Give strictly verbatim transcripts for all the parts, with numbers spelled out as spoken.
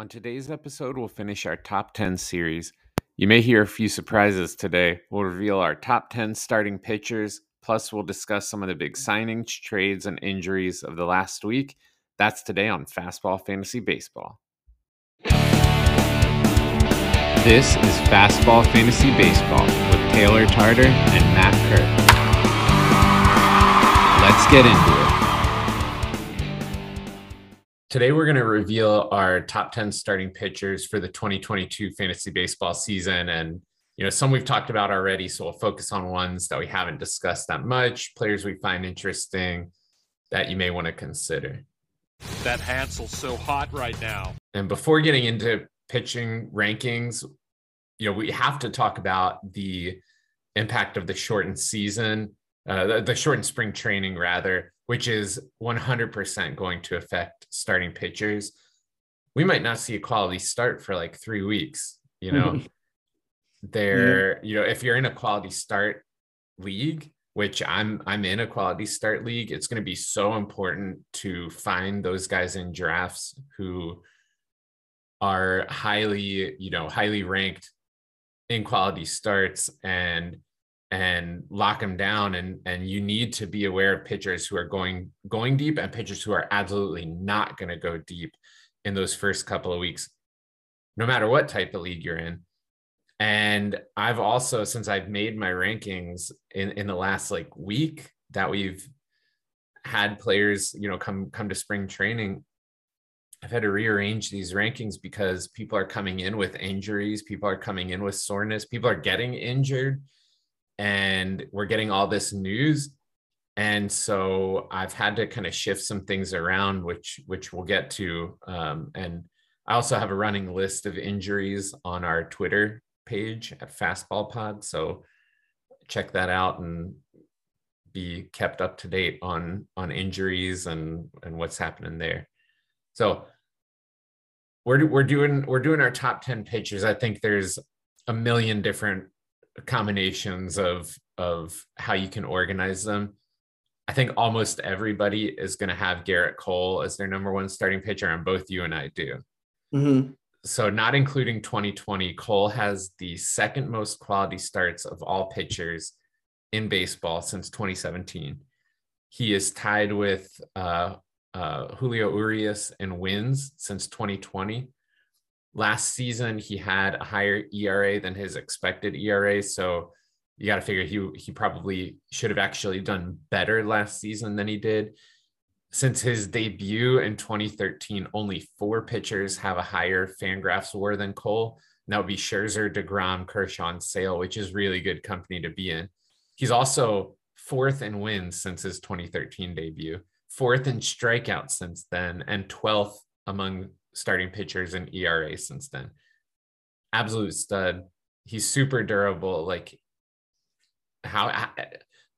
On today's episode, we'll finish our top ten series. You may hear a few surprises today. We'll reveal our top ten starting pitchers, plus we'll discuss some of the big signings, trades, and injuries of the last week. That's today on Fastball Fantasy Baseball. This is Fastball Fantasy Baseball with Taylor Tarter and Matt Kirk. Let's get into it. Today, we're going to reveal our top ten starting pitchers for the twenty twenty-two fantasy baseball season. And, you know, some we've talked about already, so we'll focus on ones that we haven't discussed that much, players we find interesting that you may want to consider. That Hansel's so hot right now. And before getting into pitching rankings, you know, we have to talk about the impact of the shortened season, uh, the, the shortened spring training, rather, which is one hundred percent going to affect starting pitchers. We might not see a quality start for like three weeks, you know, there, yeah. You know, if you're in a quality start league, which I'm, I'm in a quality start league, it's going to be so important to find those guys in drafts who are highly, you know, highly ranked in quality starts and and lock them down. And, and you need to be aware of pitchers who are going, going deep and pitchers who are absolutely not going to go deep in those first couple of weeks, no matter what type of league you're in. And I've also, since I've made my rankings in, in the last like week that we've had players, you know, come, come to spring training, I've had to rearrange these rankings because people are coming in with injuries. People are coming in with soreness. People are getting injured. And we're getting all this news. And so I've had to kind of shift some things around, which which we'll get to. Um, and I also have a running list of injuries on our Twitter page at Fastball Pod. So check that out and be kept up to date on, on injuries and, and what's happening there. So we're we're doing we're doing our top ten pitchers. I think there's a million different combinations of of how you can organize them. I think almost everybody is going to have Gerrit Cole as their number one starting pitcher, and both you and I do. Mm-hmm. So not including twenty twenty, Cole has the second most quality starts of all pitchers in baseball since twenty seventeen. He is tied with uh, uh, Julio Urias in wins since twenty twenty. Last season, he had a higher E R A than his expected E R A, so you got to figure he he probably should have actually done better last season than he did. Since his debut in twenty thirteen, only four pitchers have a higher Fangraphs W A R than Cole. And that would be Scherzer, DeGrom, Kershaw, and Sale, which is really good company to be in. He's also fourth in wins since his twenty thirteen debut, fourth in strikeouts since then, and twelfth among starting pitchers and E R A since then. Absolute stud. He's super durable. Like, how I,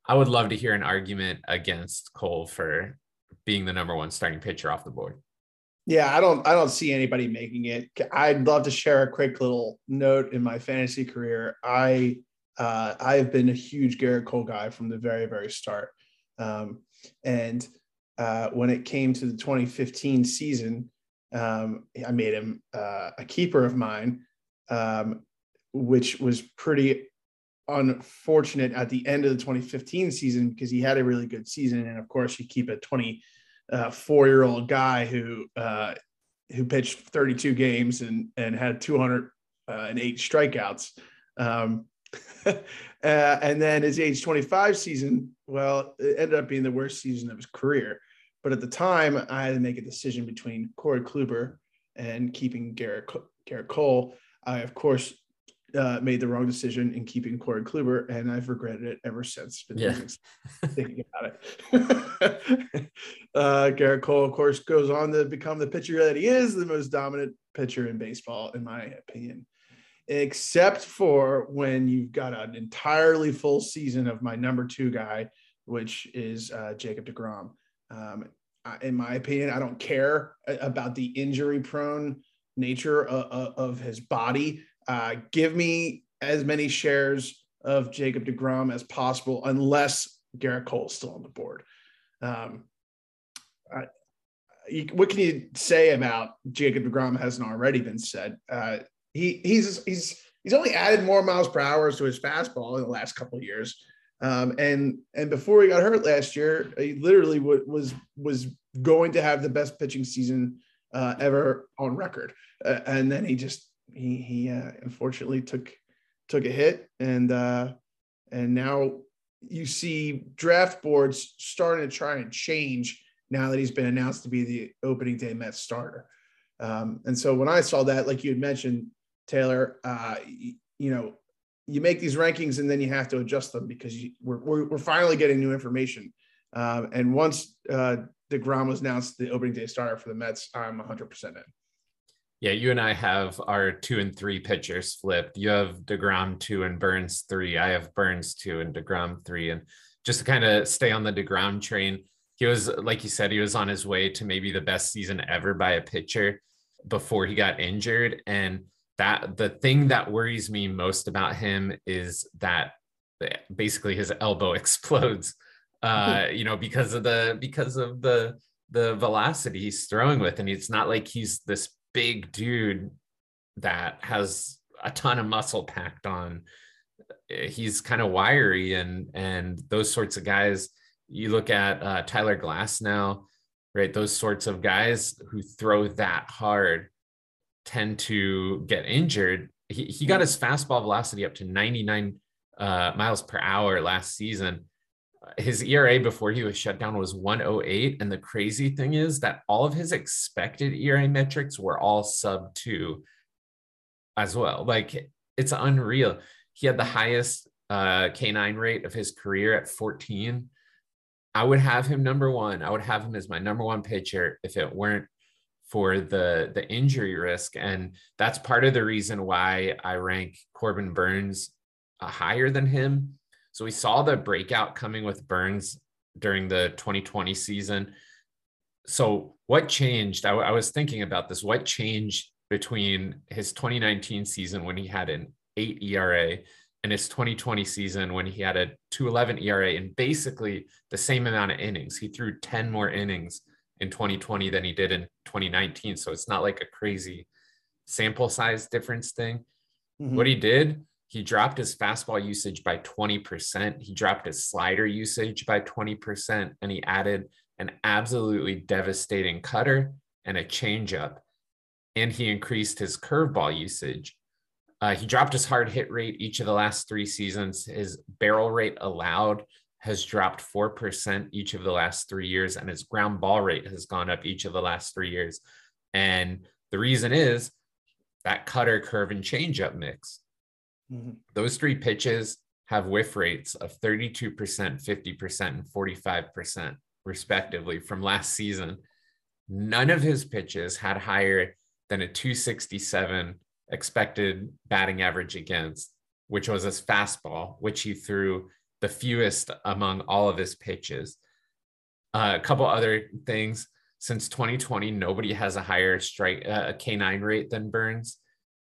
I would love to hear an argument against Cole for being the number one starting pitcher off the board. Yeah, I don't I don't see anybody making it. I'd love to share a quick little note in my fantasy career. I uh, I've been a huge Gerrit Cole guy from the very, very start. Um, and uh, when it came to the twenty fifteen season, Um, I made him uh, a keeper of mine, um, which was pretty unfortunate at the end of the twenty fifteen season because he had a really good season. And of course, you keep a twenty-four-year-old guy who uh, who pitched thirty-two games and and had two hundred eight strikeouts. Um, uh, and then his age twenty-five season, well, it ended up being the worst season of his career. But at the time, I had to make a decision between Corey Kluber and keeping Gerrit, Gerrit Cole. I, of course, uh, made the wrong decision in keeping Corey Kluber, and I've regretted it ever since. Been yeah. Thinking about it. uh, Gerrit Cole, of course, goes on to become the pitcher that he is, the most dominant pitcher in baseball, in my opinion. Except for when you've got an entirely full season of my number two guy, which is uh, Jacob DeGrom. Um, in my opinion, I don't care about the injury-prone nature of, of his body. Uh, give me as many shares of Jacob DeGrom as possible, unless Gerrit Cole is still on the board. Um, I, what can you say about Jacob DeGrom hasn't already been said? Uh, he he's he's he's only added more miles per hour to his fastball in the last couple of years. Um, and and before he got hurt last year, he literally w- was was going to have the best pitching season uh, ever on record. Uh, and then he just he he uh, unfortunately took took a hit, and uh, and now you see draft boards starting to try and change now that he's been announced to be the opening day Mets starter. Um, and so when I saw that, like you had mentioned, Taylor, uh, you, you know. You make these rankings and then you have to adjust them because you, we're, we're we're finally getting new information. Um, and once uh, DeGrom was announced the opening day starter for the Mets, I'm one hundred percent in. Yeah, you and I have our two and three pitchers flipped. You have DeGrom two and Burnes three. I have Burnes two and DeGrom three. And just to kind of stay on the DeGrom train, he was, like you said, he was on his way to maybe the best season ever by a pitcher before he got injured. And that the thing that worries me most about him is that basically his elbow explodes, uh, you know, because of the because of the the velocity he's throwing with. And it's not like he's this big dude that has a ton of muscle packed on. He's kind of wiry, and and those sorts of guys. You look at uh, Tyler Glasnow, right? Those sorts of guys who throw that hard tend to get injured. He he got his fastball velocity up to ninety-nine uh, miles per hour last season. His E R A before he was shut down was one oh eight. And the crazy thing is that all of his expected E R A metrics were all sub two as well. Like, it's unreal. He had the highest uh, K nine rate of his career at fourteen. I would have him number one. I would have him as my number one pitcher if it weren't for the, the injury risk. And that's part of the reason why I rank Corbin Burnes uh, higher than him. So we saw the breakout coming with Burnes during the twenty twenty season. So what changed? I, I was thinking about this. What changed between his twenty nineteen season when he had an eight E R A and his twenty twenty season when he had a two eleven E R A and basically the same amount of innings? He threw ten more innings in twenty twenty than he did in twenty nineteen. So it's not like a crazy sample size difference thing. Mm-hmm. What he did, he dropped his fastball usage by twenty percent. He dropped his slider usage by twenty percent. And he added an absolutely devastating cutter and a changeup. And he increased his curveball usage. Uh, he dropped his hard hit rate each of the last three seasons. His barrel rate allowed has dropped four percent each of the last three years, and his ground ball rate has gone up each of the last three years. And the reason is that cutter, curve, and changeup mix. Mm-hmm. Those three pitches have whiff rates of thirty-two percent, fifty percent, and forty-five percent, respectively, from last season. None of his pitches had higher than a two sixty-seven expected batting average against, which was his fastball, which he threw the fewest among all of his pitches. Uh, a couple other things. Since twenty twenty, nobody has a higher strike uh, a K nine rate than Burnes.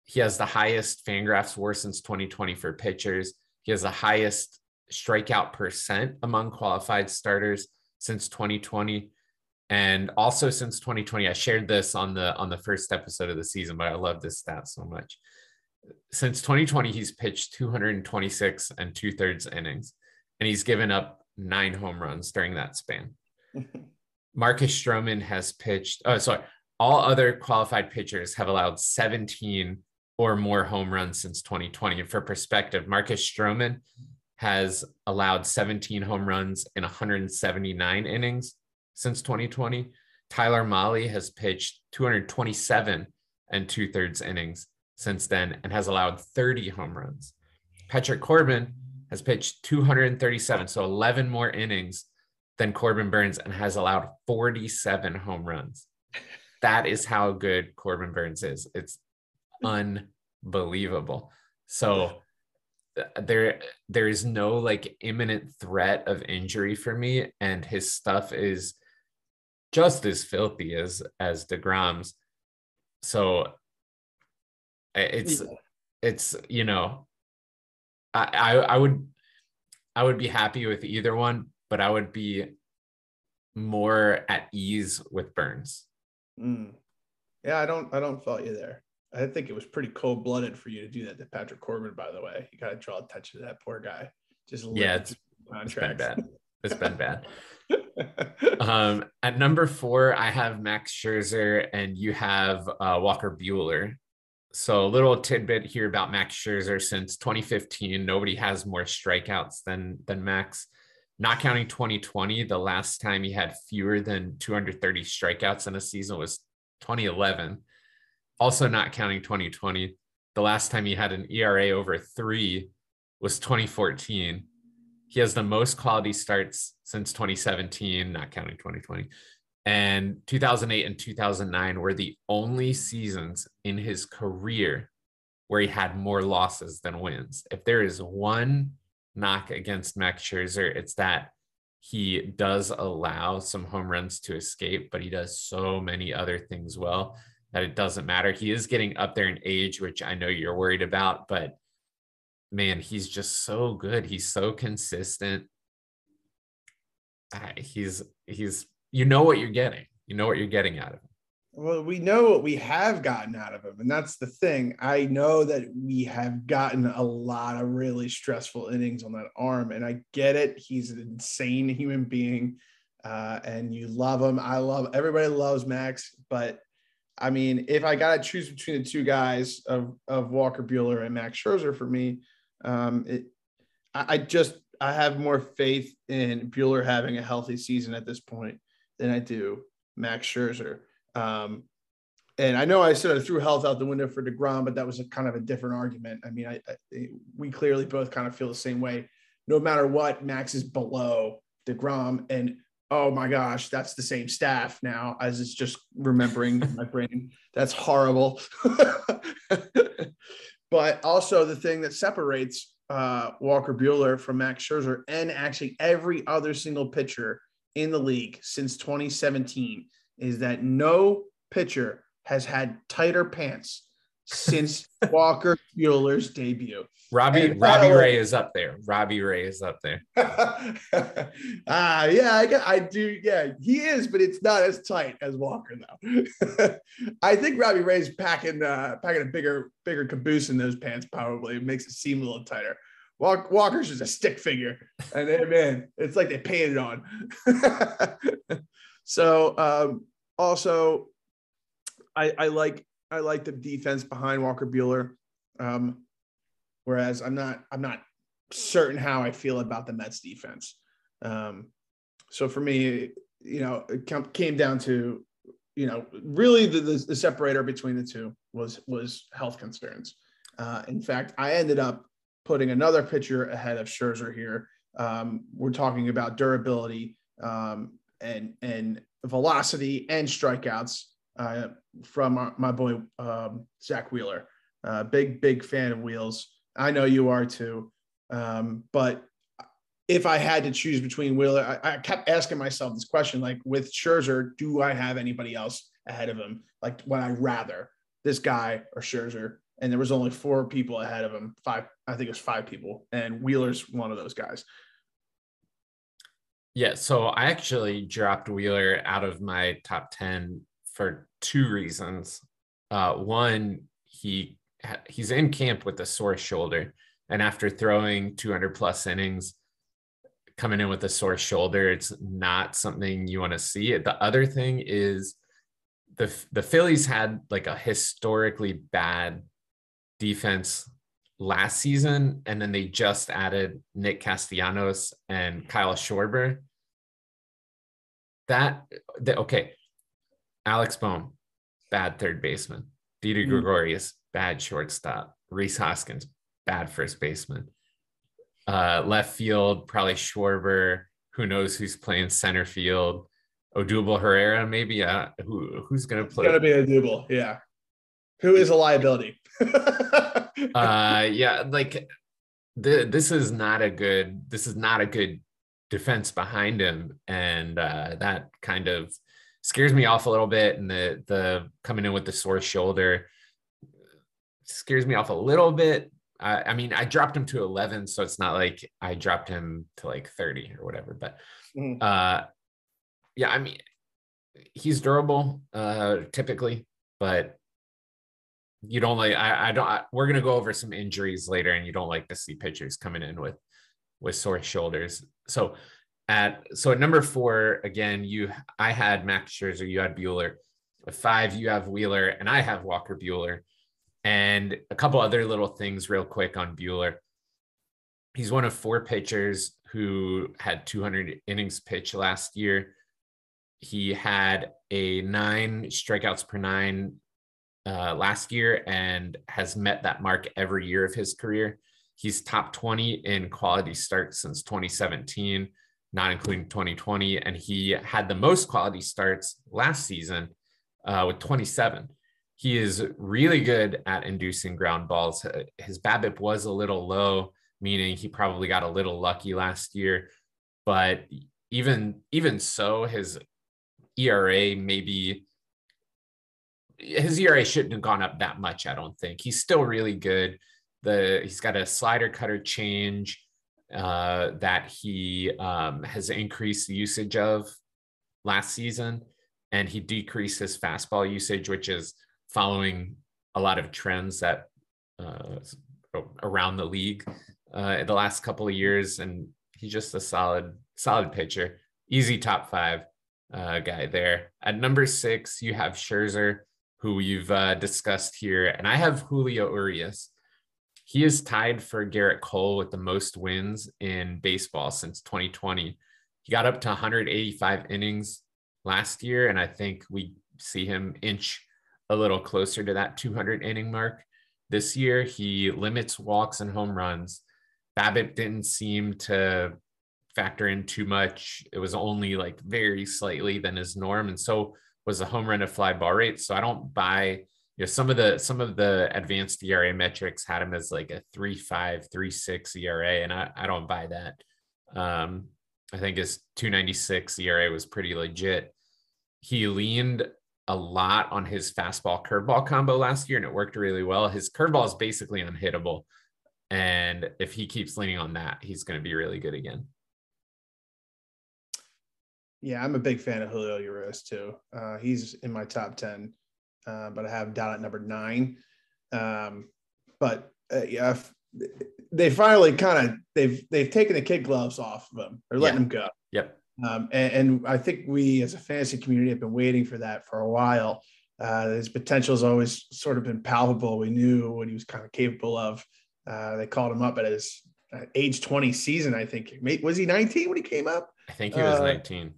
He has the highest Fangraphs W A R since twenty twenty for pitchers. He has the highest strikeout percent among qualified starters since twenty twenty. And also since twenty twenty, I shared this on the, on the first episode of the season, but I love this stat so much. Since twenty twenty, he's pitched two twenty-six and two thirds innings, and he's given up nine home runs during that span. Marcus Stroman has pitched, oh, sorry, all other qualified pitchers have allowed seventeen or more home runs since twenty twenty. And for perspective, Marcus Stroman has allowed seventeen home runs in one seventy-nine innings since twenty twenty. Tyler Mahle has pitched two twenty-seven and two thirds innings since then and has allowed thirty home runs. Patrick Corbin has pitched two thirty-seven, so eleven more innings than Corbin Burnes, and has allowed forty-seven home runs. That is how good Corbin Burnes is. It's unbelievable. So there, there is no like imminent threat of injury for me, and his stuff is just as filthy as, as DeGrom's. So It's, it's, you know, I, I, I would, I would be happy with either one, but I would be more at ease with Burnes. Mm. Yeah, I don't I don't fault you there. I think it was pretty cold-blooded for you to do that to Patrick Corbin, by the way. You got to draw attention to that poor guy. Just yeah, it's, it's been bad. It's been bad. um, at number four, I have Max Scherzer, and you have uh, Walker Buehler. So a little tidbit here about Max Scherzer. Since twenty fifteen, nobody has more strikeouts than than Max. Not counting twenty twenty, the last time he had fewer than two hundred thirty strikeouts in a season was twenty eleven. Also not counting twenty twenty, the last time he had an E R A over three was twenty fourteen. He has the most quality starts since twenty seventeen, not counting twenty twenty. And two thousand eight and two thousand nine were the only seasons in his career where he had more losses than wins. If there is one knock against Max Scherzer, it's that he does allow some home runs to escape, but he does so many other things well that it doesn't matter. He is getting up there in age, which I know you're worried about, but man, he's just so good. He's so consistent. He's, he's, you know what you're getting. You know what you're getting out of him. Well, we know what we have gotten out of him, and that's the thing. I know that we have gotten a lot of really stressful innings on that arm, and I get it. He's an insane human being, uh, and you love him. I love everybody loves Max, but I mean, if I got to choose between the two guys of of Walker Buehler and Max Scherzer for me, um, it, I, I just I have more faith in Buehler having a healthy season at this point than I do Max Scherzer. Um, and I know I sort of threw health out the window for DeGrom, but that was a kind of a different argument. I mean, I, I we clearly both kind of feel the same way. No matter what, Max is below DeGrom, and oh my gosh, that's the same staff now. As it's just remembering my brain. That's horrible. But also the thing that separates uh, Walker Buehler from Max Scherzer, and actually every other single pitcher in the league since twenty seventeen, is that no pitcher has had tighter pants since Walker Buehler's debut. Robbie and Robbie Ray way, is up there. Robbie Ray is up there. Ah, uh, yeah, I, I do. Yeah, he is, but it's not as tight as Walker though. I think Robbie Ray's packing uh, packing a bigger bigger caboose in those pants. Probably it makes it seem a little tighter. Walk, Walker's just a stick figure, and then, man, it's like they painted on. So um, also, I, I like I like the defense behind Walker Buehler, um, whereas I'm not I'm not certain how I feel about the Mets defense. Um, so for me, you know, it came down to, you know, really the, the, the separator between the two was was health concerns. Uh, in fact, I ended up putting another pitcher ahead of Scherzer here. Um, we're talking about durability. Um, and and velocity and strikeouts uh, from our, my boy, um, Zach Wheeler. Uh, big, big fan of Wheels. I know you are too. Um, but if I had to choose between Wheeler, I, I kept asking myself this question, like with Scherzer, do I have anybody else ahead of him? Like, would I rather this guy or Scherzer? And there was only four people ahead of him. Five, I think it was five people. And Wheeler's one of those guys. Yeah, so I actually dropped Wheeler out of my top ten for two reasons. Uh, one, he he's in camp with a sore shoulder, and after throwing two hundred plus innings, coming in with a sore shoulder, it's not something you want to see. The other thing is the the Phillies had like a historically bad defense last season, and then they just added Nick Castellanos and Kyle Schwarber. That, the, okay, Alex Bohm, bad third baseman. Didi Gregorius, bad shortstop. Rhys Hoskins, bad first baseman. Uh, left field, probably Schwarber. Who knows who's playing center field? Odúbel Herrera, maybe. Uh, who who's gonna play? It's gonna be Odúbel, yeah. Who is a liability? uh, yeah, like th- this is not a good. This is not a good defense behind him, and uh, that kind of scares me off a little bit. And the the coming in with the sore shoulder scares me off a little bit. I, I mean, I dropped him to eleven, so it's not like I dropped him to like thirty or whatever. But uh, yeah, I mean, he's durable uh, typically, but you don't like, I, I don't, I, we're going to go over some injuries later, and you don't like to see pitchers coming in with, with sore shoulders. So at, so at number four, again, you, I had Max Scherzer, you had Buehler. At five, you have Wheeler, and I have Walker Buehler. And a couple other little things real quick on Buehler. He's one of four pitchers who had two hundred innings pitched last year. He had a nine strikeouts per nine uh, last year and has met that mark every year of his career. He's top twenty in quality starts since twenty seventeen, not including twenty twenty. And he had the most quality starts last season uh, with twenty-seven. He is really good at inducing ground balls. His BABIP was a little low, meaning he probably got a little lucky last year, but even, even so, his E R A maybe his E R A shouldn't have gone up that much. I don't think. He's still really good. The he's got a slider cutter change uh, that he um, has increased the usage of last season, and he decreased his fastball usage, which is following a lot of trends that uh, around the league uh, the last couple of years. And he's just a solid, solid pitcher, easy top five uh, guy there. At number six, you have Scherzer, who you've uh, discussed here. And I have Julio Urias. He is tied for Gerrit Cole with the most wins in baseball since twenty twenty. He got up to one hundred eighty-five innings last year, and I think we see him inch a little closer to that two hundred inning mark this year. He limits walks and home runs. BABIP didn't seem to factor in too much. It was only like very slightly than his norm, and so was the home run to fly ball rate. So I don't buy, you know, some of the some of the advanced E R A metrics had him as like a three point five, three point six E R A, and I, I don't buy that. Um, I think his two point nine six E R A was pretty legit. He leaned a lot on his fastball curveball combo last year, and it worked really well. His curveball is basically unhittable, and if he keeps leaning on that, he's going to be really good again. Yeah, I'm a big fan of Julio Urias too. Uh, he's in my top ten, uh, but I have down at number nine. Um, but uh, yeah, if they finally kind of they've they've taken the kid gloves off of him. They're letting yeah. him go. Yep. Um, and, and I think we, as a fantasy community, have been waiting for that for a while. Uh, his potential has always sort of been palpable. We knew what he was kind of capable of. Uh, they called him up at his at age twenty season, I think. Was he nineteen when he came up? I think he was uh, nineteen.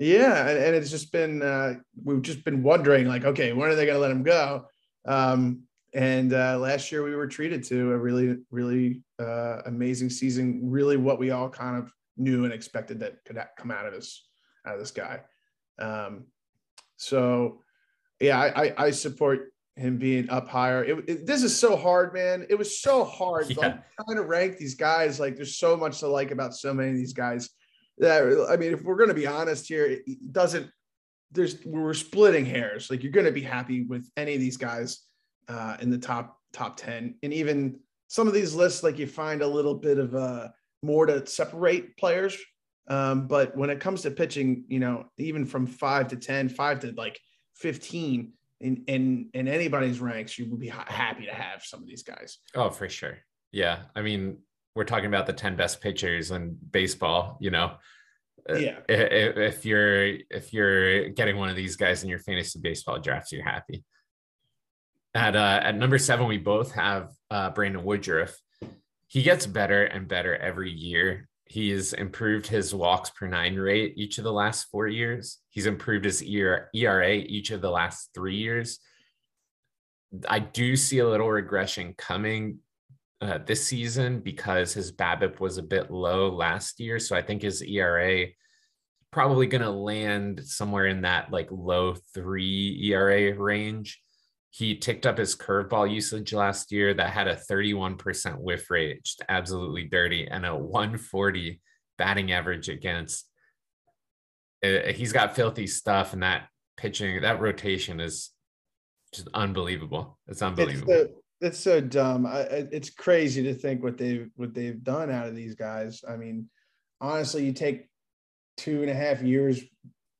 Yeah, and, and it's just been uh, we've just been wondering, like, okay, when are they going to let him go? Um, and uh, last year we were treated to a really, really uh, amazing season. Really, what we all kind of knew and expected that could come out of this, out of this guy. Um, so yeah, I, I, I support him being up higher. It, it, this is so hard, man. It was so hard yeah. like, trying to rank these guys. Like, there's so much to like about so many of these guys that, I mean, if we're going to be honest here, it doesn't, there's, we're splitting hairs. Like, you're going to be happy with any of these guys uh, in the top, top ten. And even some of these lists, like, you find a little bit of a, more to separate players. Um, but when it comes to pitching, you know, even from five to ten, five to like fifteen in, in, in anybody's ranks, you would be ha- happy to have some of these guys. Oh, for sure. Yeah. I mean, we're talking about the ten best pitchers in baseball, you know, yeah. if, if you're, if you're getting one of these guys in your fantasy baseball drafts, you're happy. At, uh, at number seven, we both have uh, Brandon Woodruff. He gets better and better every year. He has improved his walks per nine rate each of the last four years. He's improved his E R A each of the last three years. I do see a little regression coming uh, this season because his BABIP was a bit low last year. So I think his E R A probably going to land somewhere in that like low three E R A range. He ticked up his curveball usage last year that had a thirty-one percent whiff rate, just absolutely dirty, and a one forty batting average against. Uh, he's got filthy stuff, and that pitching, that rotation is just unbelievable. It's unbelievable. It's so, it's so dumb. I, it's crazy to think what they've, what they've done out of these guys. I mean, honestly, you take two and a half years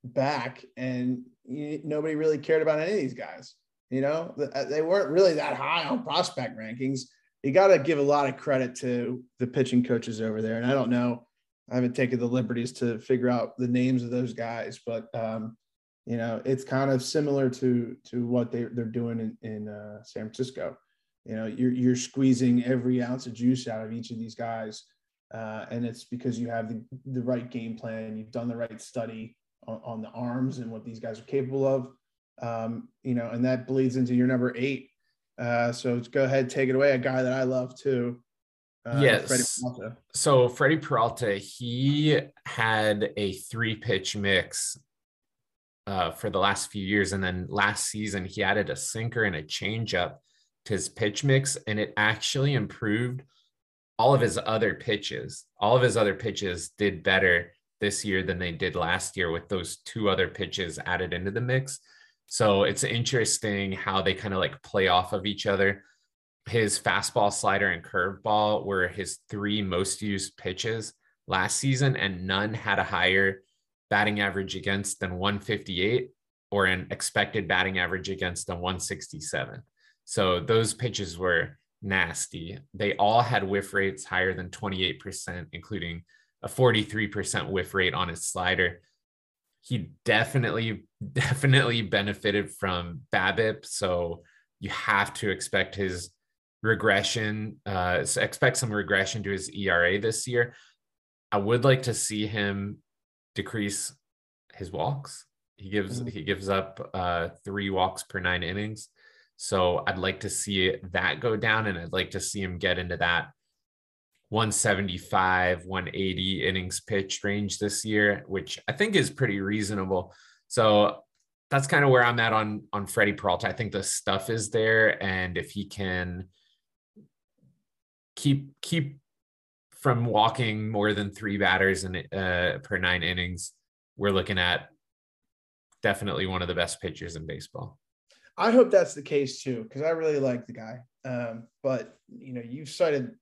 back and you, nobody really cared about any of these guys. You know, they weren't really that high on prospect rankings. You got to give a lot of credit to the pitching coaches over there. And I don't know, I haven't taken the liberties to figure out the names of those guys, but um, you know, it's kind of similar to, to what they they're doing in, in uh, San Francisco. You know, you're, you're squeezing every ounce of juice out of each of these guys. Uh, and it's because you have the, the right game plan. You've done the right study on, on the arms and what these guys are capable of. Um, you know, and that bleeds into your number eight. Uh, so let's go ahead, take it away. A guy that I love too. Uh, yes. Freddie Peralta. So Freddie Peralta, he had a three pitch mix uh, for the last few years. And then last season he added a sinker and a changeup to his pitch mix. And it actually improved all of his other pitches. All of his other pitches did better this year than they did last year with those two other pitches added into the mix. So it's interesting how they kind of like play off of each other. His fastball, slider, and curveball were his three most used pitches last season, and none had a higher batting average against than one fifty-eight or an expected batting average against than one sixty-seven. So those pitches were nasty. They all had whiff rates higher than twenty-eight percent, including a forty-three percent whiff rate on his slider. He definitely, definitely benefited from BABIP. So you have to expect his regression, uh, expect some regression to his E R A this year. I would like to see him decrease his walks. He gives, mm-hmm. he gives up uh, three walks per nine innings. So I'd like to see that go down, and I'd like to see him get into that one seventy-five, one eighty innings pitched range this year, which I think is pretty reasonable. So that's kind of where I'm at on, on Freddie Peralta. I think the stuff is there, and if he can keep keep from walking more than three batters in, uh, per nine innings, we're looking at definitely one of the best pitchers in baseball. I hope that's the case too, because I really like the guy. Um, but, you know, you've cited –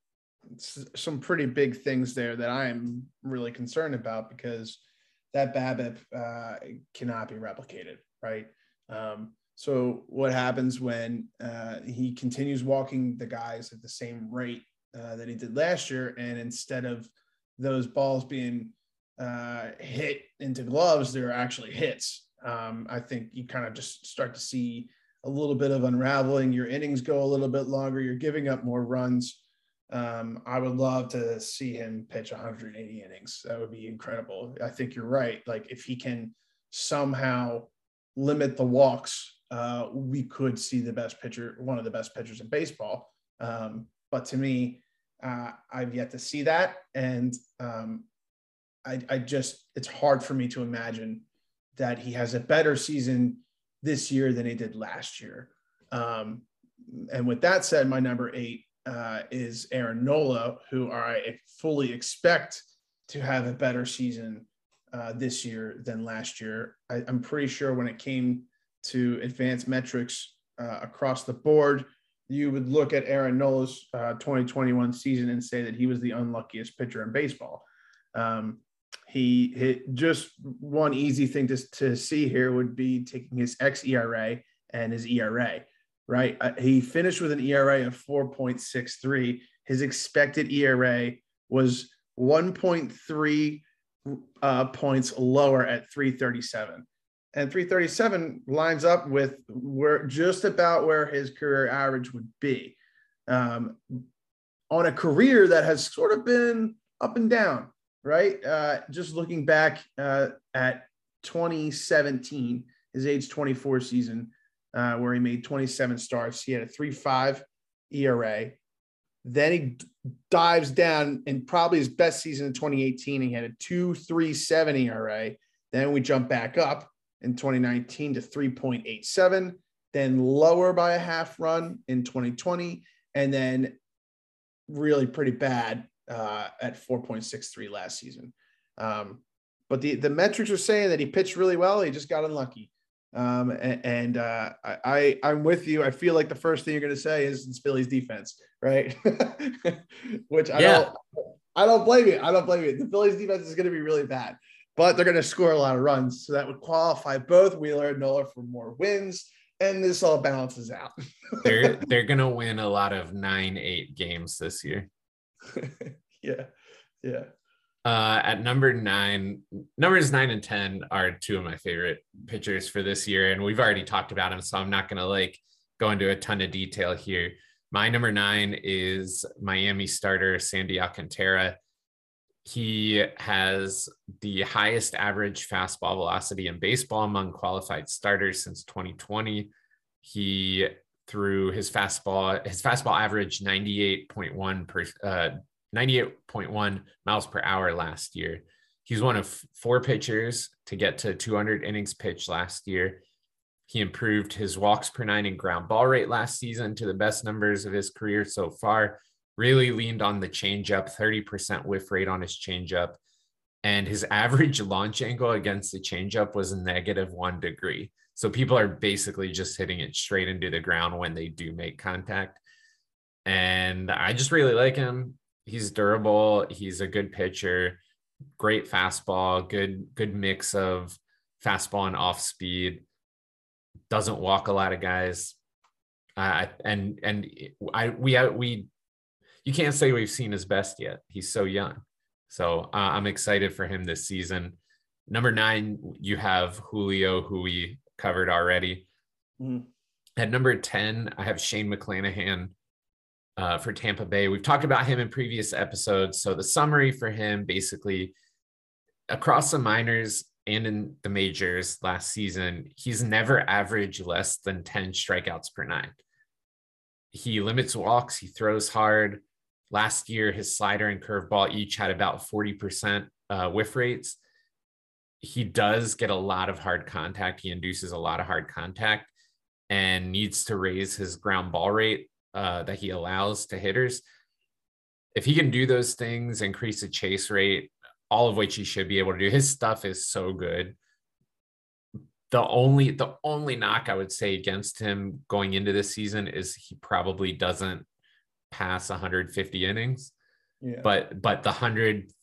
some pretty big things there that I am really concerned about, because that BABIP uh, cannot be replicated, right? Um, so what happens when uh, he continues walking the guys at the same rate uh, that he did last year, and instead of those balls being uh, hit into gloves, they're actually hits? Um, I think you kind of just start to see a little bit of unraveling. Your innings go a little bit longer. You're giving up more runs. Um, I would love to see him pitch one eighty innings. That would be incredible. I think you're right. Like, if he can somehow limit the walks, uh, we could see the best pitcher, one of the best pitchers in baseball. Um, but to me, uh, I've yet to see that. And um, I, I just, it's hard for me to imagine that he has a better season this year than he did last year. Um, and with that said, my number eight, Uh, is Aaron Nola, who I fully expect to have a better season uh, this year than last year. I, I'm pretty sure when it came to advanced metrics uh, across the board, you would look at Aaron Nola's uh, twenty twenty-one season and say that he was the unluckiest pitcher in baseball. Um, he hit just one easy thing to, to see here would be taking his xERA and his E R A. Right. Uh, he finished with an E R A of four point six three. His expected E R A was one point three uh, points lower at three thirty-seven. And three thirty-seven lines up with where just about where his career average would be um, on a career that has sort of been up and down. Right. Uh, just looking back uh, at twenty seventeen, his age twenty-four season, Uh, where he made twenty-seven starts. He had a three point five E R A. Then he d- dives down in probably his best season in twenty eighteen. He had a two point three seven E R A. Then we jump back up in twenty nineteen to three point eight seven, then lower by a half run in twenty twenty, and then really pretty bad uh, at four point six three last season. Um, but the, the metrics are saying that he pitched really well. He just got unlucky. Um, and, and uh, I, I, I'm with you. I feel like the first thing you're going to say is it's Philly's defense, right? Which I yeah. don't, I don't blame you. I don't blame you. The Philly's defense is going to be really bad. but they're going to score a lot of runs. So that would qualify both Wheeler and Nola for more wins. And this all balances out. they're they're going to win a lot of nine, eight games this year. yeah. Yeah. Uh, at number nine, numbers nine and ten are two of my favorite pitchers for this year. And we've already talked about them, so I'm not going to like go into a ton of detail here. My number nine is Miami starter Sandy Alcantara. He has the highest average fastball velocity in baseball among qualified starters since twenty twenty. He threw his fastball, his fastball averaged ninety-eight point one per, uh, ninety-eight point one miles per hour last year. He's one of four pitchers to get to two hundred innings pitched last year. He improved his walks per nine and ground ball rate last season to the best numbers of his career so far. Really leaned on the changeup, thirty percent whiff rate on his changeup, and his average launch angle against the changeup was negative one degree. So people are basically just hitting it straight into the ground when they do make contact. And I just really like him. He's durable. He's a good pitcher. Great fastball. Good, good mix of fastball and off speed. Doesn't walk a lot of guys. Uh, and and I we we. You can't say we've seen his best yet. He's so young. So uh, I'm excited for him this season. Number nine, you have Julio, who we covered already. Mm-hmm. At number ten, I have Shane McClanahan uh, for Tampa Bay. We've talked about him in previous episodes. So the summary for him, basically, across the minors and in the majors last season, he's never averaged less than ten strikeouts per nine. He limits walks. He throws hard. Last year, his slider and curveball each had about forty percent uh, whiff rates. He does get a lot of hard contact. He induces a lot of hard contact and needs to raise his ground ball rate uh, that he allows to hitters. If he can do those things, increase the chase rate, all of which he should be able to do, his stuff is so good. The only the only knock I would say against him going into this season is he probably doesn't pass one hundred fifty innings, yeah. but but the one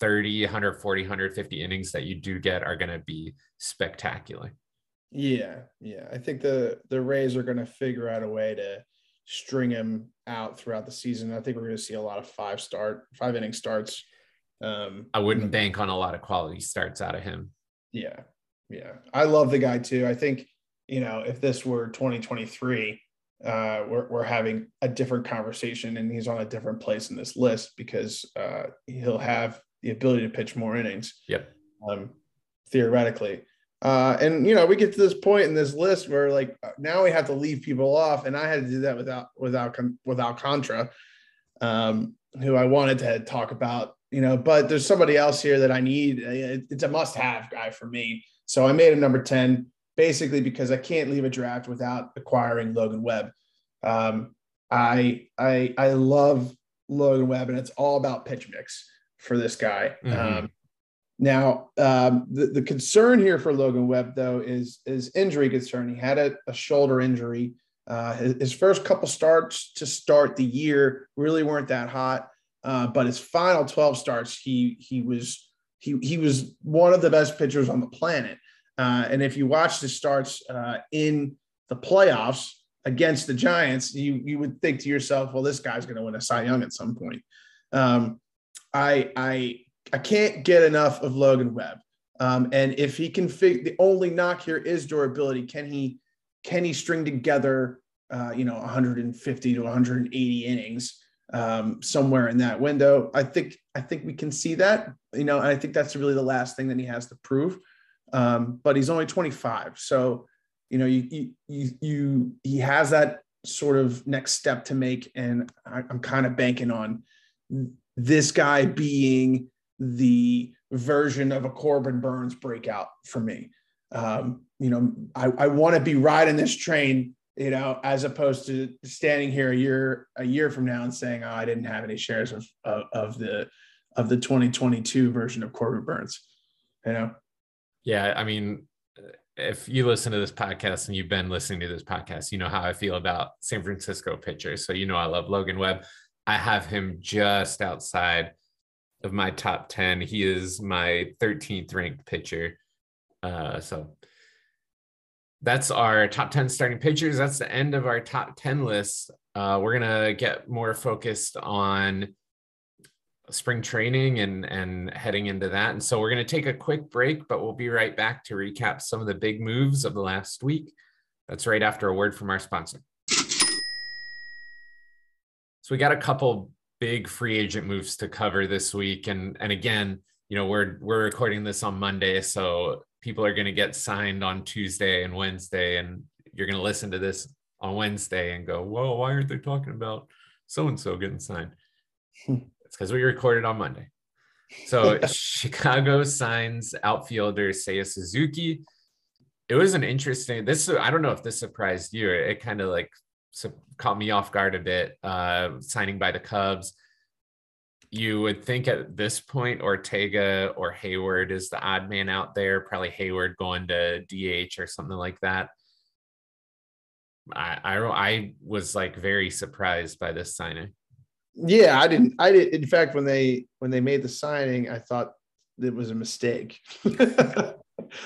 thirty, one forty, one fifty innings that you do get are going to be spectacular. Yeah, yeah. I think the the Rays are going to figure out a way to string him out throughout the season. I think we're going to see a lot of five start, five inning starts. Um, I wouldn't bank on a lot of quality starts out of him. Yeah, yeah. I love the guy too. I think, you know, if this were twenty twenty-three. Uh, we're we're having a different conversation, and he's on a different place in this list because uh, he'll have the ability to pitch more innings. Yep. Um, theoretically, uh, and you know, we get to this point in this list where like now we have to leave people off, and I had to do that without without without Contra, um, who I wanted to talk about. You know, but there's somebody else here that I need. It's a must-have guy for me, so I made him number ten. Basically, because I can't leave a draft without acquiring Logan Webb. Um, I, I I love Logan Webb, and it's all about pitch mix for this guy. Mm-hmm. Um, now, um, the, the concern here for Logan Webb, though, is, is injury concern. He had a, a shoulder injury. Uh, his, his first couple starts to start the year really weren't that hot, uh, but his final twelve starts, he he was he he was one of the best pitchers on the planet. Uh, and if you watch the starts uh, in the playoffs against the Giants, you you would think to yourself, well, this guy's going to win a Cy Young at some point. Um, I I I can't get enough of Logan Webb, um, and if he can figure, the only knock here is durability. Can he can he string together uh, you know one fifty to one eighty innings um, somewhere in that window? I think I think we can see that. You know, and I think that's really the last thing that he has to prove. Um, but he's only twenty-five. So, you know, you, you, you, you, he has that sort of next step to make. And I, I'm kind of banking on this guy being the version of a Corbin Burnes breakout for me. Um, you know, I, I want to be riding this train, you know, as opposed to standing here a year, a year from now and saying, oh, I didn't have any shares of, of, of the, of the twenty twenty-two version of Corbin Burnes, you know? Yeah, I mean, if you listen to this podcast and you've been listening to this podcast, you know how I feel about San Francisco pitchers. So, you know, I love Logan Webb. I have him just outside of my top ten. He is my thirteenth ranked pitcher. Uh, so that's our top ten starting pitchers. That's the end of our top ten list. Uh, we're going to get more focused on spring training and, and heading into that. And so we're going to take a quick break, but we'll be right back to recap some of the big moves of the last week. That's right after a word from our sponsor. So we got a couple big free agent moves to cover this week. And, and again, you know, we're, we're recording this on Monday, so people are going to get signed on Tuesday and Wednesday, and you're going to listen to this on Wednesday and go, whoa, why aren't they talking about so-and-so getting signed? It's because we recorded on Monday. So Chicago signs outfielder Seiya Suzuki. It was an interesting, this, I don't know if this surprised you. It, it kind of like so, caught me off guard a bit, uh, signing by the Cubs. You would think at this point, Ortega or Hayward is the odd man out there, probably Hayward going to D H or something like that. I, I, I was like very surprised by this signing. Yeah, I didn't, I did. In fact, when they, when they made the signing, I thought it was a mistake.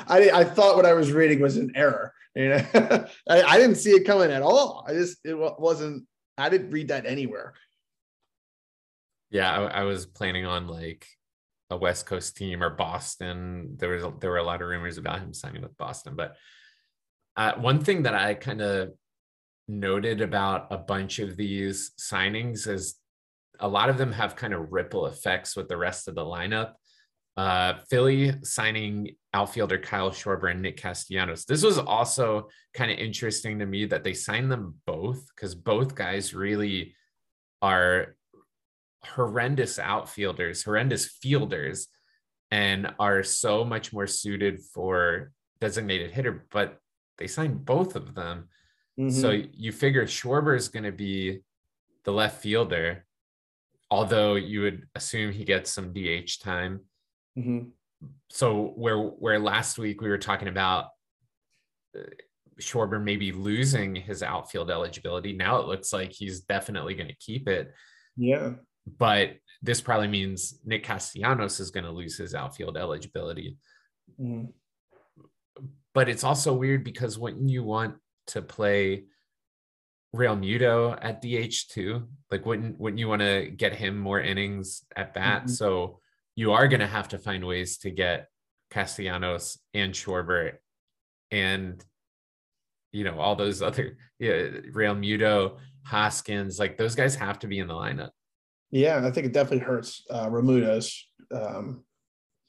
I, I thought what I was reading was an error. You know, I, I didn't see it coming at all. I just, it wasn't, I didn't read that anywhere. Yeah, I, I was planning on like a West Coast team or Boston. There was, there were a lot of rumors about him signing with Boston, but uh, one thing that I kind of noted about a bunch of these signings is a lot of them have kind of ripple effects with the rest of the lineup. Uh, Philly signing outfielder Kyle Schwarber and Nick Castellanos. This was also kind of interesting to me that they signed them both, because both guys really are horrendous outfielders, horrendous fielders, and are so much more suited for designated hitter, but they signed both of them. Mm-hmm. So you figure Schwarber is going to be the left fielder, although you would assume he gets some D H time. Mm-hmm. So where where last week we were talking about Schwarber maybe losing his outfield eligibility, now it looks like he's definitely going to keep it. Yeah. But this probably means Nick Castellanos is going to lose his outfield eligibility. Mm-hmm. But it's also weird because wouldn't you want to play Real Muto at D H too? Like, wouldn't wouldn't you want to get him more innings at bat? Mm-hmm. So you are going to have to find ways to get Castellanos and Schwarber and, you know, all those other, yeah, Real Muto, Hoskins, like those guys have to be in the lineup. Yeah, I think it definitely hurts uh, Ramuto's, um,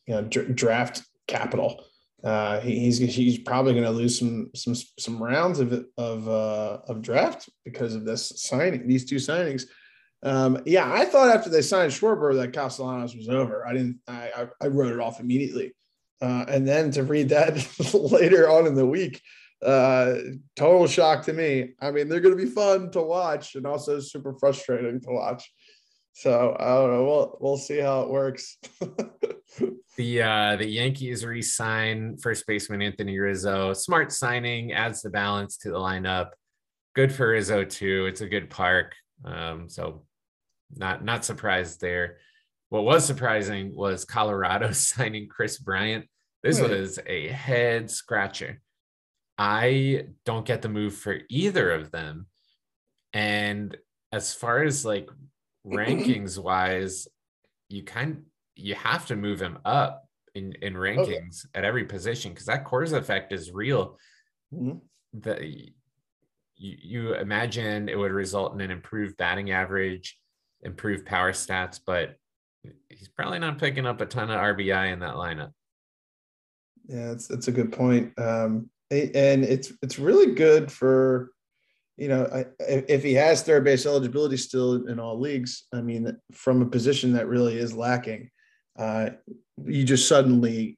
you know, dr- draft capital. Uh, he, he's he's probably going to lose some some some rounds of of uh, of draft because of this signing, these two signings. Um, yeah, I thought after they signed Schwarber that Castellanos was over. I didn't. I I wrote it off immediately, uh, and then to read that later on in the week, uh, total shock to me. I mean, they're going to be fun to watch and also super frustrating to watch. So I don't know. We'll we'll see how it works. The uh, the Yankees re-sign first baseman Anthony Rizzo. Smart signing, adds the balance to the lineup. Good for Rizzo too. It's a good park. Um, so not not surprised there. What was surprising was Colorado signing Chris Bryant. This Wait. was a head scratcher. I don't get the move for either of them. And as far as like rankings wise, you kind you have to move him up in, in rankings okay. at every position, because that Coors effect is real. Mm-hmm. The, you, you imagine it would result in an improved batting average, improved power stats, but he's probably not picking up a ton of R B I in that lineup. Yeah, that's, that's a good point. Um, and it's it's really good for, you know, I, if he has third base eligibility still in all leagues, I mean, from a position that really is lacking, uh, you just suddenly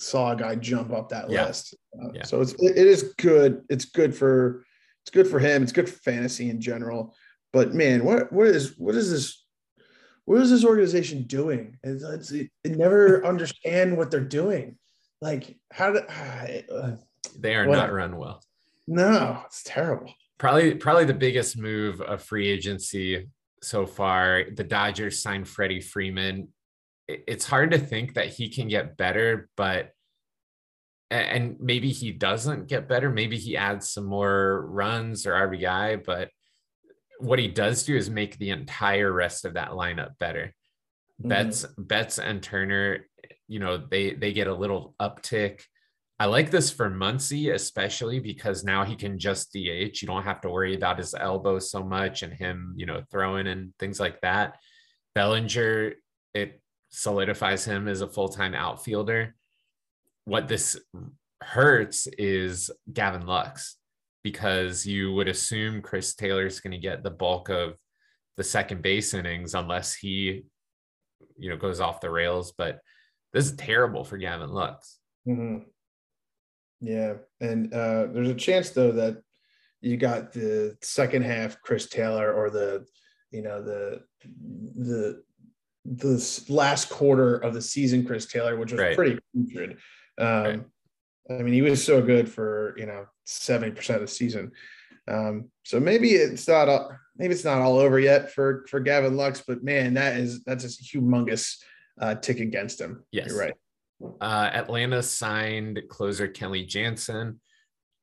saw a guy jump up that yeah. list. Uh, yeah. So it's, it is good. It's good for, it's good for him. It's good for fantasy in general, but man, what, what is, what is this? What is this organization doing? It's, it's, it, they never understand what they're doing. Like how do uh, they are what, not run well. No, it's terrible. Probably, probably the biggest move of free agency so far. The Dodgers signed Freddie Freeman. it's hard to think that he can get better, but, and maybe he doesn't get better. Maybe he adds some more runs or R B I, but what he does do is make the entire rest of that lineup better. Mm-hmm. Betts, Betts and Turner, you know, they, they get a little uptick. I like this for Muncy, especially because now he can just D H. You don't have to worry about his elbow so much and him, you know, throwing and things like that. Bellinger, it solidifies him as a full-time outfielder. What this hurts is Gavin Lux, because you would assume Chris Taylor is going to get the bulk of the second base innings unless he, you know, goes off the rails. But this is terrible for Gavin Lux. Mm-hmm. Yeah, and uh, there's a chance, though, that you got the second half Chris Taylor, or the, you know, the the the last quarter of the season Chris Taylor, which was right. pretty good. Um, right. I mean, he was so good for, you know, seventy percent of the season. Um, so maybe it's not all, maybe it's not all over yet for for Gavin Lux, but man, that is that's a humongous uh, tick against him. Yes, you're right. Uh, Atlanta signed closer Kenley Jansen.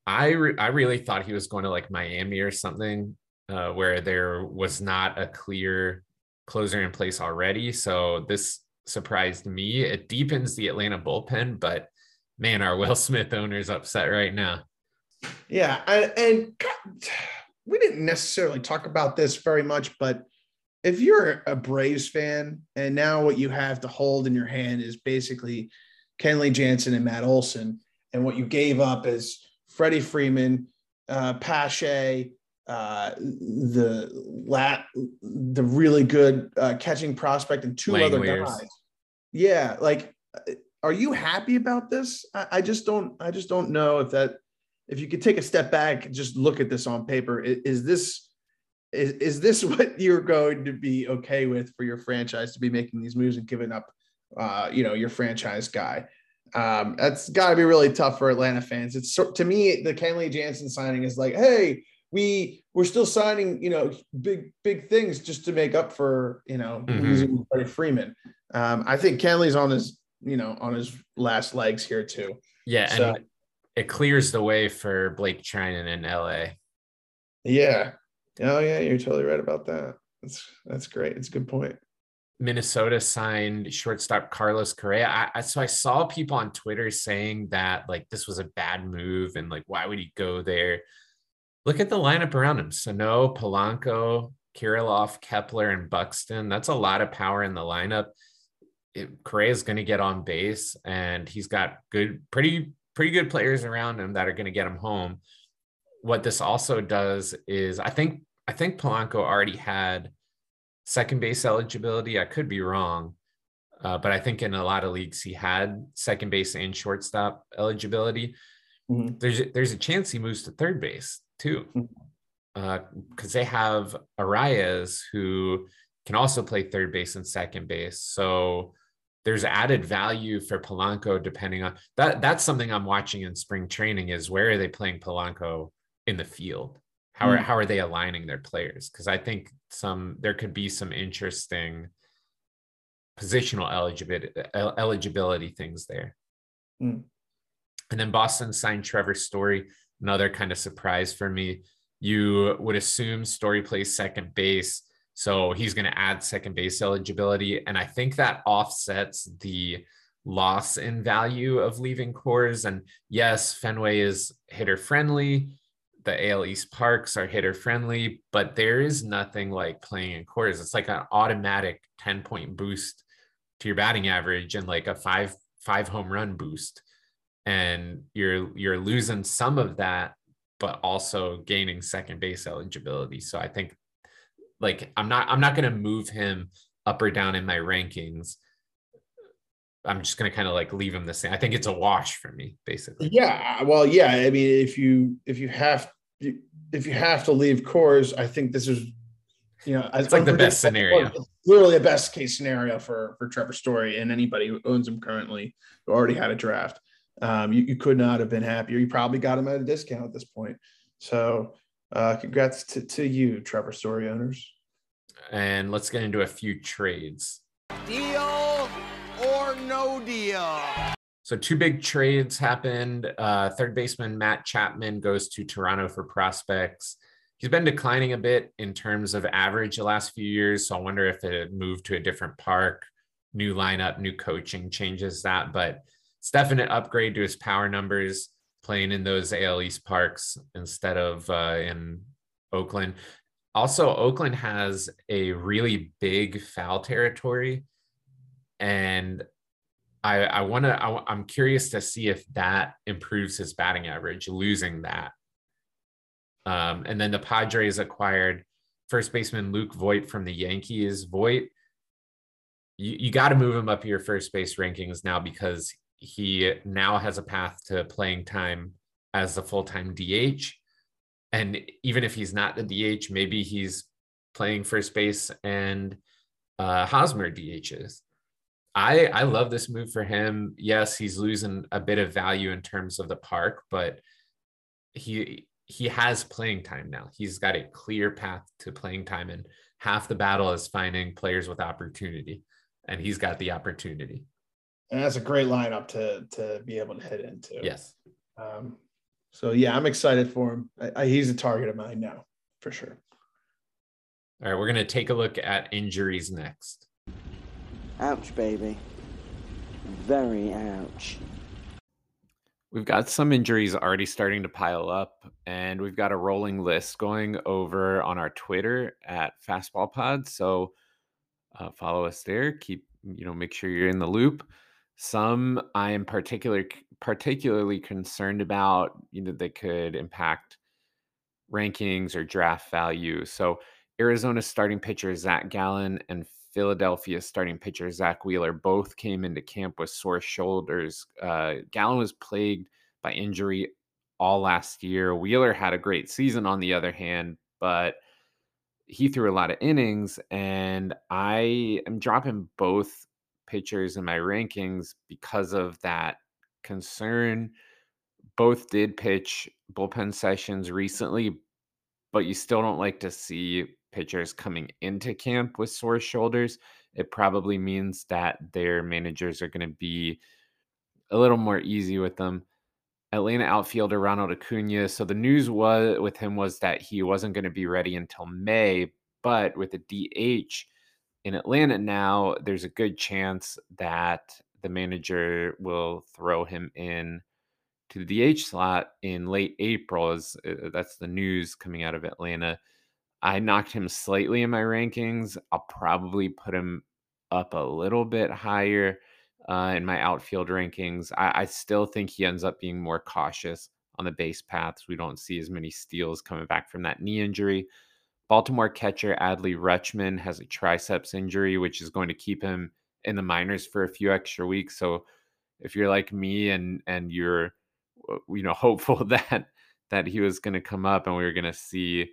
I re- I really thought he was going to like Miami or something, uh, where there was not a clear closer in place already. So this surprised me. It deepens the Atlanta bullpen, but man, our Will Smith owner's upset right now. Yeah, I, and God, we didn't necessarily talk about this very much, but if you're a Braves fan and now what you have to hold in your hand is basically Kenley Jansen and Matt Olson, and what you gave up is Freddie Freeman, uh, Pache, uh, the lat, the really good uh, catching prospect, and two Langleers. Other guys. Yeah, like, are you happy about this? I, I just don't. I just don't know if that. If you could take a step back and just look at this on paper, is, is this is is this what you're going to be okay with for your franchise to be making these moves and giving up? Uh, you know, your franchise guy. Um, that's got to be really tough for Atlanta fans. It's so, to me, the Kenley Jansen signing is like, hey, we we're still signing, you know, big big things just to make up for, you know, mm-hmm. losing Freddie Freeman. Um, I think Kenley's on his, you know, on his last legs here too. Yeah, so, and it clears the way for Blake Trinan in L A. Yeah. Oh yeah, you're totally right about that. That's that's great. It's a good point. Minnesota signed shortstop Carlos Correa. I, I, so I saw people on Twitter saying that like this was a bad move and like why would he go there? Look at the lineup around him: Sano, Polanco, Kirilloff, Kepler, and Buxton. That's a lot of power in the lineup. Correa is going to get on base, and he's got good, pretty, pretty good players around him that are going to get him home. What this also does is, I think, I think Polanco already had second base eligibility. I could be wrong, uh, but I think in a lot of leagues he had second base and shortstop eligibility. Mm-hmm. There's there's a chance he moves to third base too, because uh, they have Arias who can also play third base and second base. So there's added value for Polanco depending on that. That's something I'm watching in spring training is where are they playing Polanco in the field? How are, how are they aligning their players? Because I think some there could be some interesting positional eligibility, eligibility things there. Mm. And then Boston signed Trevor Story, another kind of surprise for me. You would assume Story plays second base, so he's going to add second base eligibility. And I think that offsets the loss in value of leaving Coors. And yes, Fenway is hitter-friendly. The A L East parks are hitter friendly, but there is nothing like playing in Coors. It's like an automatic ten point boost to your batting average and like a five, five home run boost. And you're, you're losing some of that, but also gaining second base eligibility. So I think like, I'm not, I'm not going to move him up or down in my rankings. I'm just going to kind of like leave him the same. I think it's a wash for me basically. Yeah. Well, yeah. I mean, if you, if you have if you have to leave Coors, I think this is, you know, it's like the best scenario, literally a best case scenario for, for Trevor Story and anybody who owns him currently who already had a draft. Um, you, you could not have been happier. You probably got him at a discount at this point. So uh, congrats to, to you, Trevor Story owners. And let's get into a few trades. Deal or no deal. So two big trades happened. Uh, third baseman Matt Chapman goes to Toronto for prospects. He's been declining a bit in terms of average the last few years, so I wonder if it moved to a different park, new lineup, new coaching changes that, but it's definite upgrade to his power numbers playing in those A L East parks instead of uh, in Oakland. Also, Oakland has a really big foul territory, and I, I want to, I'm curious to see if that improves his batting average, losing that. Um, and then the Padres acquired first baseman Luke Voit from the Yankees. Voit, you, you got to move him up your first base rankings now because he now has a path to playing time as the full-time D H. And even if he's not the D H, maybe he's playing first base and uh, Hosmer D Hs. I, I love this move for him. Yes, he's losing a bit of value in terms of the park, but he he has playing time now. He's got a clear path to playing time, and half the battle is finding players with opportunity, and he's got the opportunity. And that's a great lineup to to be able to hit into. Yes. Um, so, yeah, I'm excited for him. I, I, he's a target of mine now, for sure. All right, we're going to take a look at injuries next. Ouch, baby. Very ouch. We've got some injuries already starting to pile up, and we've got a rolling list going over on our Twitter at Fastball Pod. So uh, follow us there. Keep, you know, make sure you're in the loop. Some I am particular, particularly concerned about, you know, they could impact rankings or draft value. So Arizona's starting pitcher Zac Gallen and Philadelphia starting pitcher Zach Wheeler both came into camp with sore shoulders. Uh, Gallen was plagued by injury all last year. Wheeler had a great season, on the other hand, but he threw a lot of innings, and I am dropping both pitchers in my rankings because of that concern. Both did pitch bullpen sessions recently, but you still don't like to see pitchers coming into camp with sore shoulders. It probably means that their managers are going to be a little more easy with them. Atlanta outfielder Ronald Acuna. So the news was with him was that he wasn't going to be ready until May, but with a D H in Atlanta now, there's a good chance that the manager will throw him in to the D H slot in late April. Is that's the news coming out of Atlanta. I knocked him slightly in my rankings. I'll probably put him up a little bit higher uh, in my outfield rankings. I, I still think he ends up being more cautious on the base paths. We don't see as many steals coming back from that knee injury. Baltimore catcher Adley Rutschman has a triceps injury, which is going to keep him in the minors for a few extra weeks. So if you're like me and and you're you know hopeful that that he was going to come up and we were going to see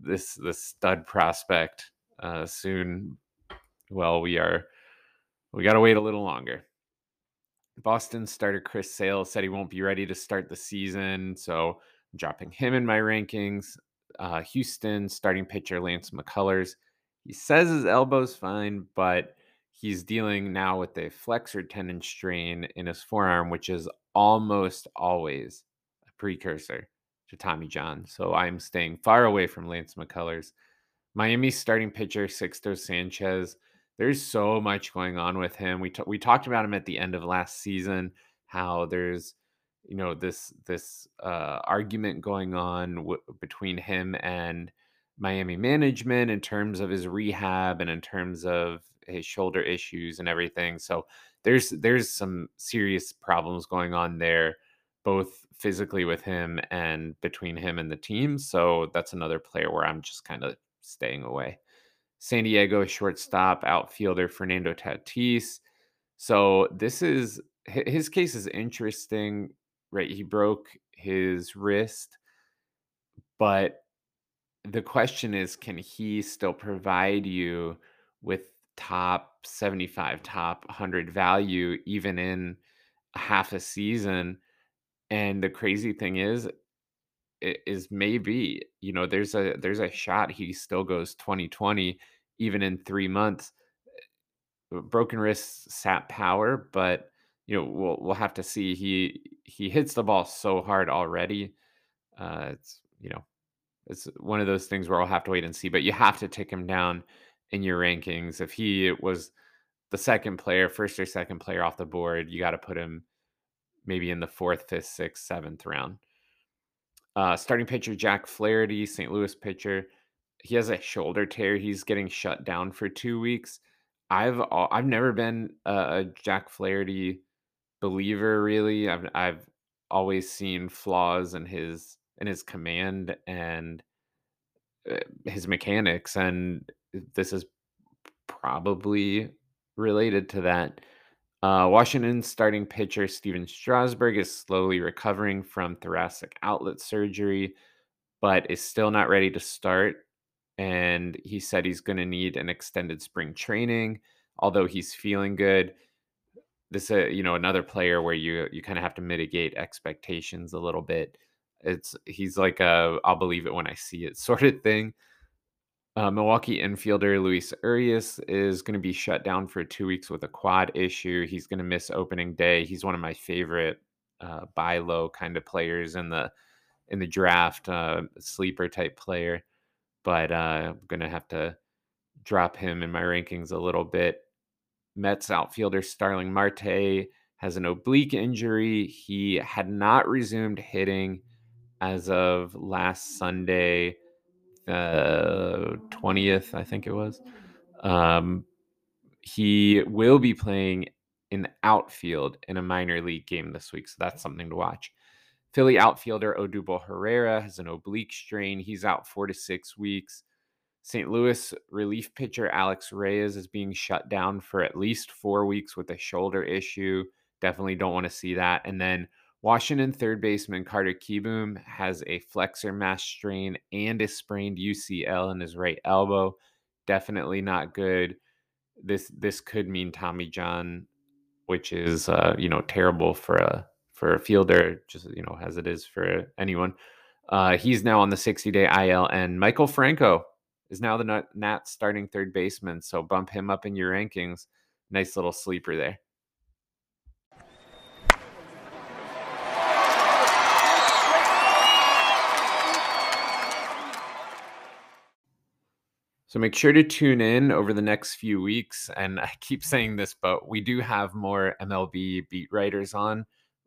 this this stud prospect uh soon, well, we are we got to wait a little longer. Boston starter Chris Sale said he won't be ready to start the season, so I'm dropping him in my rankings. uh Houston starting pitcher Lance McCullers, he says his elbow's fine, but he's dealing now with a flexor tendon strain in his forearm, which is almost always a precursor to Tommy John, so I'm staying far away from Lance McCullers. Miami starting pitcher Sixto Sanchez, there's so much going on with him. We t- we talked about him at the end of last season, how there's you know this this uh, argument going on w- between him and Miami management in terms of his rehab and in terms of his shoulder issues and everything. So there's there's some serious problems going on there, both physically with him and between him and the team. So that's another player where I'm just kind of staying away. San Diego shortstop outfielder Fernando Tatis. So this is, his case is interesting, right? He broke his wrist, but the question is, can he still provide you with top seventy-five, top one hundred value, even in half a season? And the crazy thing is, is maybe, you know, there's a there's a shot he still goes twenty twenty, even in three months. broken wrists sap power, but you know, we'll we'll have to see. He he hits the ball so hard already. Uh, it's you know, it's one of those things where I'll have to wait and see. But you have to tick him down in your rankings. If he was the second player, first or second player off the board, you got to put him maybe in the fourth, fifth, sixth, seventh round. Uh, starting pitcher Jack Flaherty, Saint Louis pitcher. He has a shoulder tear. He's getting shut down for two weeks. I've I've never been a Jack Flaherty believer, really. I've I've always seen flaws in his in his command and his mechanics, and this is probably related to that. Uh, Washington's starting pitcher Steven Strasburg is slowly recovering from thoracic outlet surgery, but is still not ready to start. And he said he's going to need an extended spring training, although he's feeling good. This, uh, you know, another player where you you kind of have to mitigate expectations a little bit. It's he's like a I'll believe it when I see it sort of thing. Uh, Milwaukee infielder Luis Urias is going to be shut down for two weeks with a quad issue. He's going to miss opening day. He's one of my favorite uh, buy low kind of players in the in the draft, uh, sleeper type player. But uh, I'm going to have to drop him in my rankings a little bit. Mets outfielder Starling Marte has an oblique injury. He had not resumed hitting as of last Sunday, the twentieth, I think it was. Um, he will be playing in the outfield in a minor league game this week, so that's something to watch. Philly outfielder Odúbel Herrera has an oblique strain. He's out four to six weeks. Saint Louis relief pitcher Alex Reyes is being shut down for at least four weeks with a shoulder issue. Definitely don't want to see that. And then Washington third baseman Carter Kieboom has a flexor mass strain and a sprained U C L in his right elbow. Definitely not good. This this could mean Tommy John, which is uh, you know terrible for a. for a fielder, just, you know, as it is for anyone. Uh, he's now on the sixty-day I L, and Michael Franco is now the Nats starting third baseman, so bump him up in your rankings. Nice little sleeper there. So make sure to tune in over the next few weeks, and I keep saying this, but we do have more M L B beat writers on.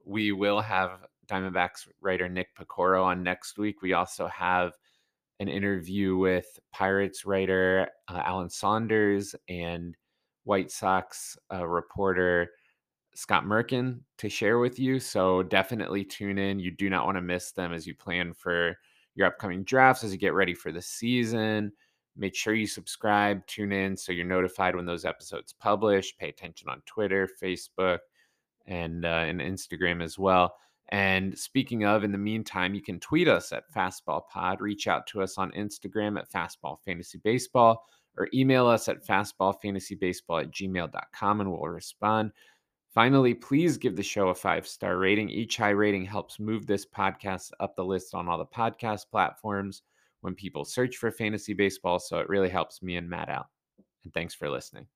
We will have Diamondbacks writer Nick Picoro on next week. We also have an interview with Pirates writer uh, Alan Saunders and White Sox uh, reporter Scott Merkin to share with you. So definitely tune in. You do not want to miss them as you plan for your upcoming drafts, as you get ready for the season. Make sure you subscribe, tune in so you're notified when those episodes publish. Pay attention on Twitter, Facebook, and uh, and Instagram as well. And speaking of, in the meantime, you can tweet us at Fastball Pod, reach out to us on Instagram at Fastball Fantasy Baseball, or email us at fastball fantasy baseball at gmail dot com, and we'll respond. Finally, please give the show a five-star rating. Each high rating helps move this podcast up the list on all the podcast platforms when people search for fantasy baseball, so it really helps me and Matt out. And thanks for listening.